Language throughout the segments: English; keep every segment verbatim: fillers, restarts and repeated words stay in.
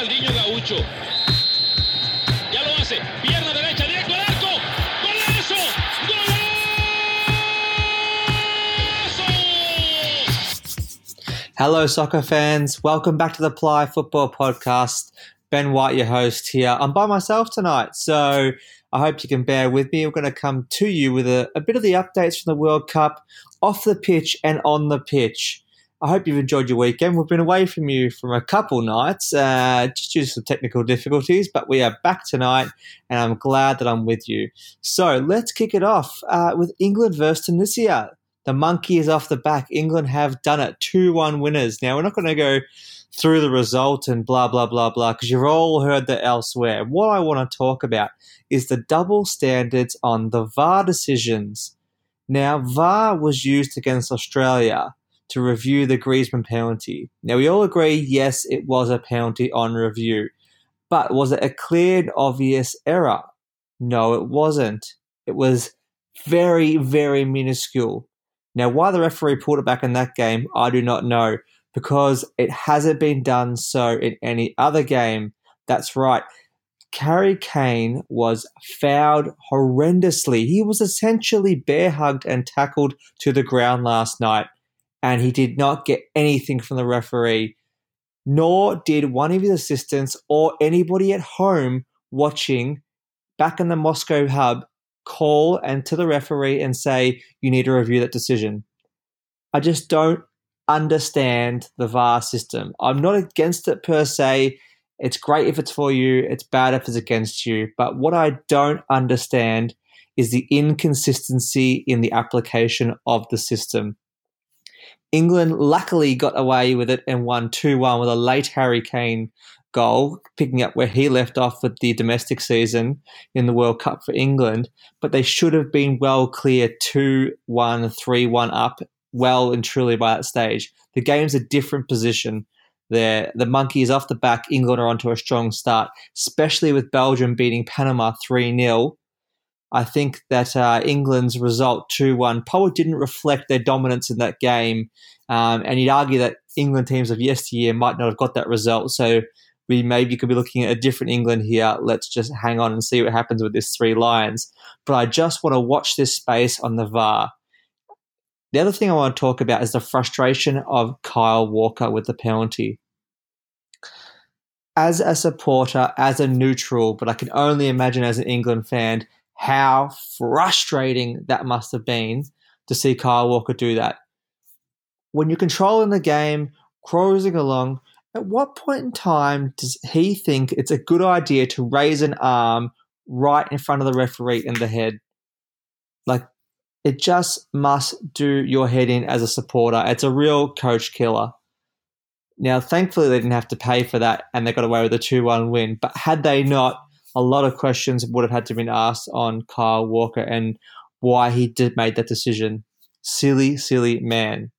Ronaldinho Gaucho. Ya lo hace. Pierna derecha, directo al arco. ¡Golazo! ¡Golazo! Hello, soccer fans. Welcome back to the Ply Football Podcast. Ben White, your host here. I'm by myself tonight, so I hope you can bear with me. We're going to come to you with a, a bit of the updates from the World Cup, off the pitch and on the pitch. I hope you've enjoyed your weekend. We've been away from you for a couple nights, uh, just due to some technical difficulties, but we are back tonight, and I'm glad that I'm with you. So let's kick it off uh, with England versus Tunisia. The monkey is off the back. England have done it. two one winners. Now, we're not going to go through the result and blah, blah, blah, blah, because you've all heard that elsewhere. What I want to talk about is the double standards on the V A R decisions. Now, V A R was used against Australia to review the Griezmann penalty. Now, we all agree, yes, it was a penalty on review. But was it a clear and obvious error? No, it wasn't. It was very, very minuscule. Now, why the referee pulled it back in that game, I do not know, because it hasn't been done so in any other game. That's right. Harry Kane was fouled horrendously. He was essentially bear-hugged and tackled to the ground last night, and he did not get anything from the referee, nor did one of his assistants or anybody at home watching back in the Moscow hub call and to the referee and say, you need to review that decision. I just don't understand the V A R system. I'm not against it per se. It's great if it's for you. It's bad if it's against you. But what I don't understand is the inconsistency in the application of the system. England luckily got away with it and won two one with a late Harry Kane goal, picking up where he left off with the domestic season in the World Cup for England. But they should have been well clear two one, three one up well and truly by that stage. The game's a different position there. The monkey is off the back. England are onto a strong start, especially with Belgium beating Panama three nil. I think that uh, England's result two one probably didn't reflect their dominance in that game. Um, and you'd argue that England teams of yesteryear might not have got that result. So we maybe could be looking at a different England here. Let's just hang on and see what happens with this three Lions. But I just want to watch this space on the V A R. The other thing I want to talk about is the frustration of Kyle Walker with the penalty. As a supporter, as a neutral, but I can only imagine as an England fan, how frustrating that must have been to see Kyle Walker do that. When you're controlling the game, cruising along, at what point in time does he think it's a good idea to raise an arm right in front of the referee in the head? Like, it just must do your head in as a supporter. It's a real coach killer. Now, thankfully, they didn't have to pay for that and they got away with a two one win. But had they not, a lot of questions would have had to have been asked on Kyle Walker and why he did make that decision. Silly, silly man.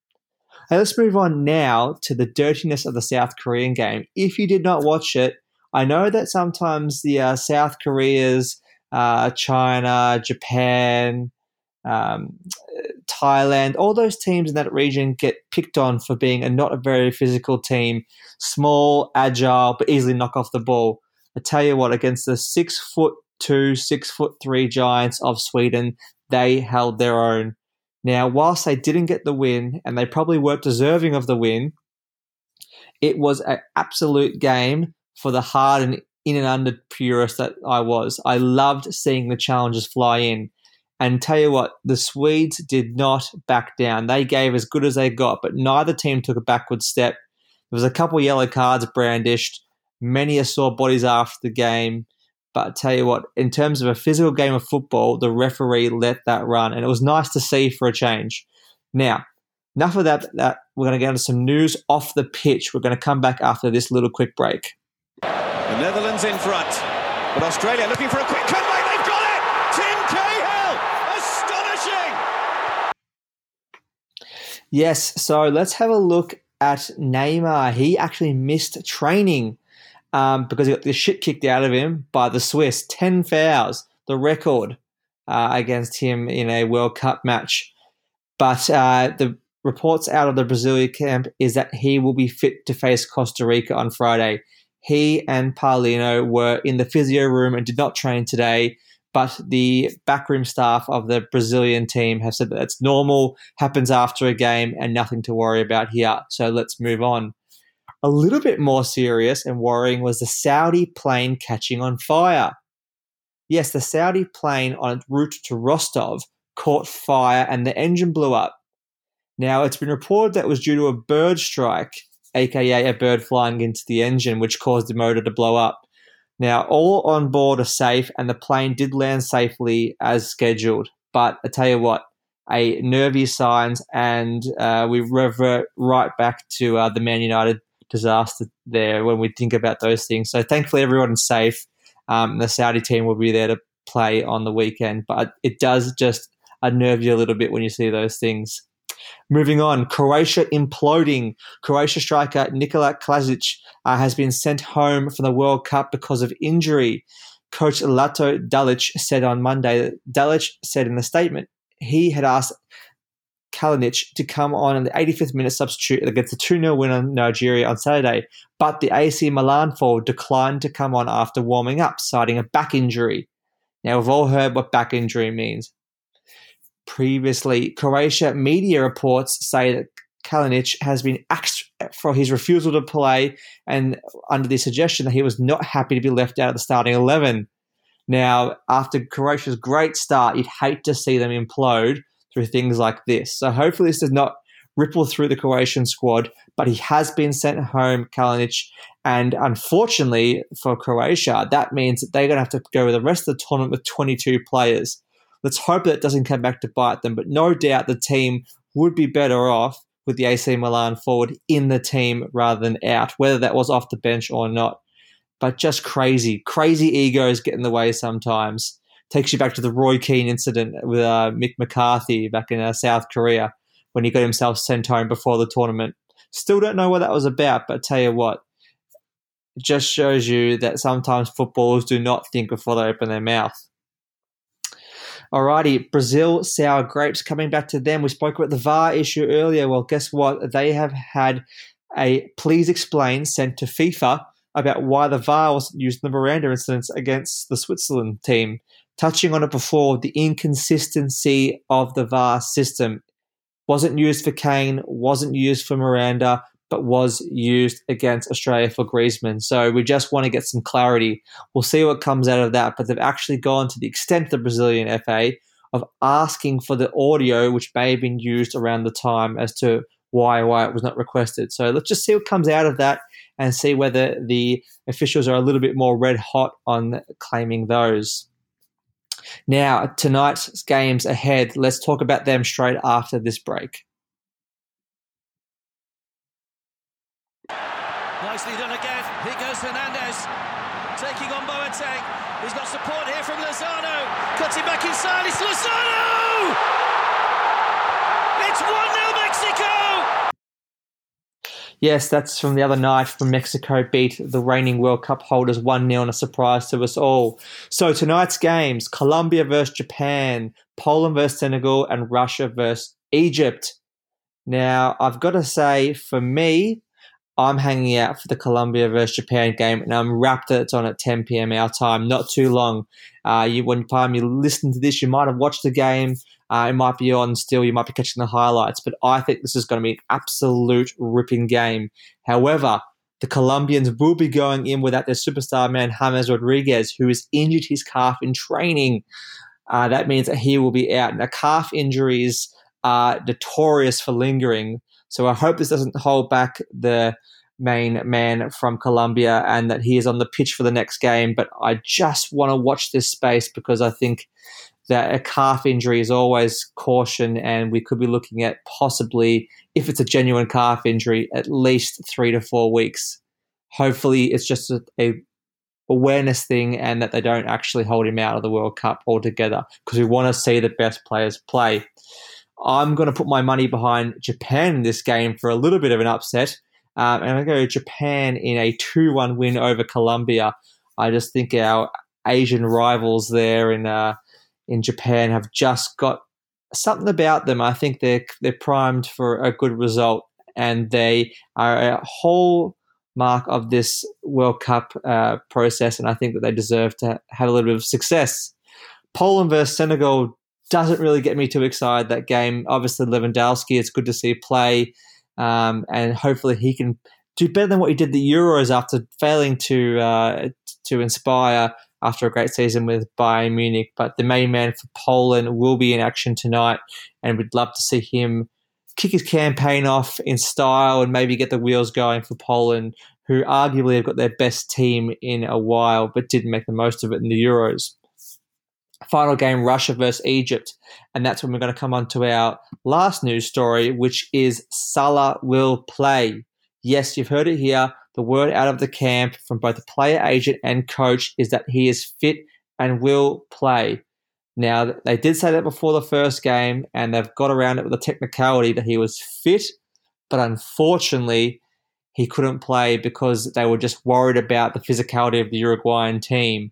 Hey, let's move on now to the dirtiness of the South Korean game. If you did not watch it, I know that sometimes the uh, South Koreas, uh, China, Japan, um, Thailand, all those teams in that region get picked on for being a not a very physical team, small, agile, but easily knock off the ball. I tell you what, against the six foot two, six foot three giants of Sweden, they held their own. Now, whilst they didn't get the win, and they probably weren't deserving of the win, it was an absolute game for the hard and in and under purist that I was. I loved seeing the challenges fly in. And tell you what, the Swedes did not back down. They gave as good as they got, but neither team took a backward step. There was a couple of yellow cards brandished. Many are sore bodies after the game, but I tell you what, in terms of a physical game of football, the referee let that run, and it was nice to see for a change. Now, enough of that. that we're going to get into some news off the pitch. We're going to come back after this little quick break. The Netherlands in front, but Australia looking for a quick comeback. They've got it! Tim Cahill! Astonishing! Yes, so let's have a look at Neymar. He actually missed training. Um, because he got the shit kicked out of him by the Swiss. ten fouls, the record uh, against him in a World Cup match. But uh, the reports out of the Brazilian camp is that he will be fit to face Costa Rica on Friday. he and Paolino were in the physio room and did not train today, but the backroom staff of the Brazilian team have said that that's normal, happens after a game, and nothing to worry about here. So let's move on. A little bit more serious and worrying was the Saudi plane catching on fire. Yes, the Saudi plane on its route to Rostov caught fire and the engine blew up. Now, it's been reported that it was due to a bird strike, aka a bird flying into the engine, which caused the motor to blow up. Now, all on board are safe, and the plane did land safely as scheduled. But I tell you what, a nervy signs, and uh, we revert right back to uh, the Man United disaster there when we think about those things. So thankfully, everyone's safe. Um, the Saudi team will be there to play on the weekend, but it does just unnerve you a little bit when you see those things. Moving on, Croatia imploding. Croatia striker Nikola Klasic uh, has been sent home from the World Cup because of injury. Coach Lato Dalic said on Monday, that Dalic said in the statement, he had asked Kalinic to come on in the eighty-fifth minute substitute against the two nil win on Nigeria on Saturday, but the A C Milan forward declined to come on after warming up, citing a back injury. Now, we've all heard what back injury means. Previously, Croatia media reports say that Kalinic has been axed for his refusal to play and under the suggestion that he was not happy to be left out of the starting eleven. Now, after Croatia's great start, you'd hate to see them implode through things like this. So hopefully this does not ripple through the Croatian squad, but he has been sent home, Kalinic, and unfortunately for Croatia, that means that they're going to have to go with the rest of the tournament with twenty-two players. Let's hope that it doesn't come back to bite them, but no doubt the team would be better off with the A C Milan forward in the team rather than out, whether that was off the bench or not. But just crazy. Crazy egos get in the way sometimes. Takes you back to the Roy Keane incident with uh, Mick McCarthy back in uh, South Korea when he got himself sent home before the tournament. Still don't know what that was about, but I tell you what, it just shows you that sometimes footballers do not think before they open their mouth. Alrighty, Brazil, sour grapes, coming back to them. We spoke about the V A R issue earlier. Well, guess what? They have had a please explain sent to FIFA about why the V A R was used in the Miranda incidents against the Switzerland team. Touching on it before, the inconsistency of the V A R system. Wasn't used for Kane, wasn't used for Miranda, but was used against Australia for Griezmann. So we just want to get some clarity. We'll see what comes out of that, but they've actually gone to the extent, the Brazilian F A, of asking for the audio, which may have been used around the time as to why, why it was not requested. So let's just see what comes out of that and see whether the officials are a little bit more red hot on claiming those. Now, tonight's games ahead. Let's talk about them straight after this break. Nicely done again. Here goes Hernandez. Taking on Boateng. He's got support here from Lozano. Cutting back inside. It's Lozano! It's one nil Mexico! Yes, that's from the other night when Mexico beat the reigning World Cup holders one nil, and a surprise to us all. So tonight's games, Colombia versus Japan, Poland versus Senegal, and Russia versus Egypt. Now, I've got to say, for me, I'm hanging out for the Colombia versus Japan game, and I'm wrapped that it's on at ten p.m. our time. Not too long. Uh, you, when time you listen to this, you might have watched the game. Uh, it might be on still. You might be catching the highlights. But I think this is going to be an absolute ripping game. However, the Colombians will be going in without their superstar man, James Rodriguez, who has injured his calf in training. Uh, that means that he will be out. Now, calf injuries are notorious for lingering. So I hope this doesn't hold back the main man from Colombia and that he is on the pitch for the next game. But I just want to watch this space because I think that a calf injury is always caution, and we could be looking at possibly, if it's a genuine calf injury, at least three to four weeks. Hopefully it's just a, a awareness thing and that they don't actually hold him out of the World Cup altogether because we want to see the best players play. I'm going to put my money behind Japan in this game for a little bit of an upset. Um, and I go Japan in a two one win over Colombia. I just think our Asian rivals there in uh, in Japan have just got something about them. I think they're, they're primed for a good result, and they are a whole mark of this World Cup uh, process, and I think that they deserve to have a little bit of success. Poland versus Senegal doesn't really get me too excited, that game. Obviously, Lewandowski, it's good to see play, um, and hopefully he can do better than what he did the Euros after failing to uh, to inspire after a great season with Bayern Munich. But the main man for Poland will be in action tonight, and we'd love to see him kick his campaign off in style and maybe get the wheels going for Poland, who arguably have got their best team in a while but didn't make the most of it in the Euros. Final game, Russia versus Egypt, and that's when we're going to come on to our last news story, which is Salah will play. Yes, you've heard it here. The word out of the camp from both the player agent and coach is that he is fit and will play. Now, they did say that before the first game, and they've got around it with the technicality that he was fit, but unfortunately he couldn't play because they were just worried about the physicality of the Uruguayan team.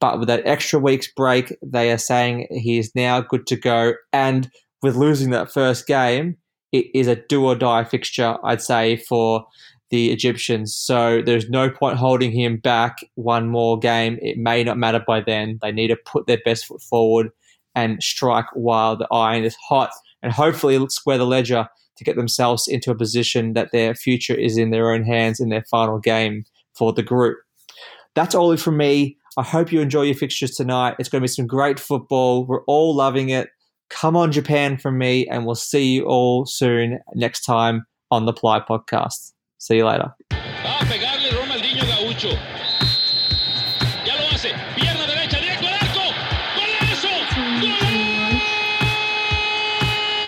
But with that extra week's break, they are saying he is now good to go. And with losing that first game, it is a do-or-die fixture, I'd say, for the Egyptians. So there's no point holding him back one more game. It may not matter by then. They need to put their best foot forward and strike while the iron is hot and hopefully square the ledger to get themselves into a position that their future is in their own hands in their final game for the group. That's all from me. I hope you enjoy your fixtures tonight. It's going to be some great football. We're all loving it. Come on, Japan, from me, and we'll see you all soon next time on the Ply Podcast. See you later.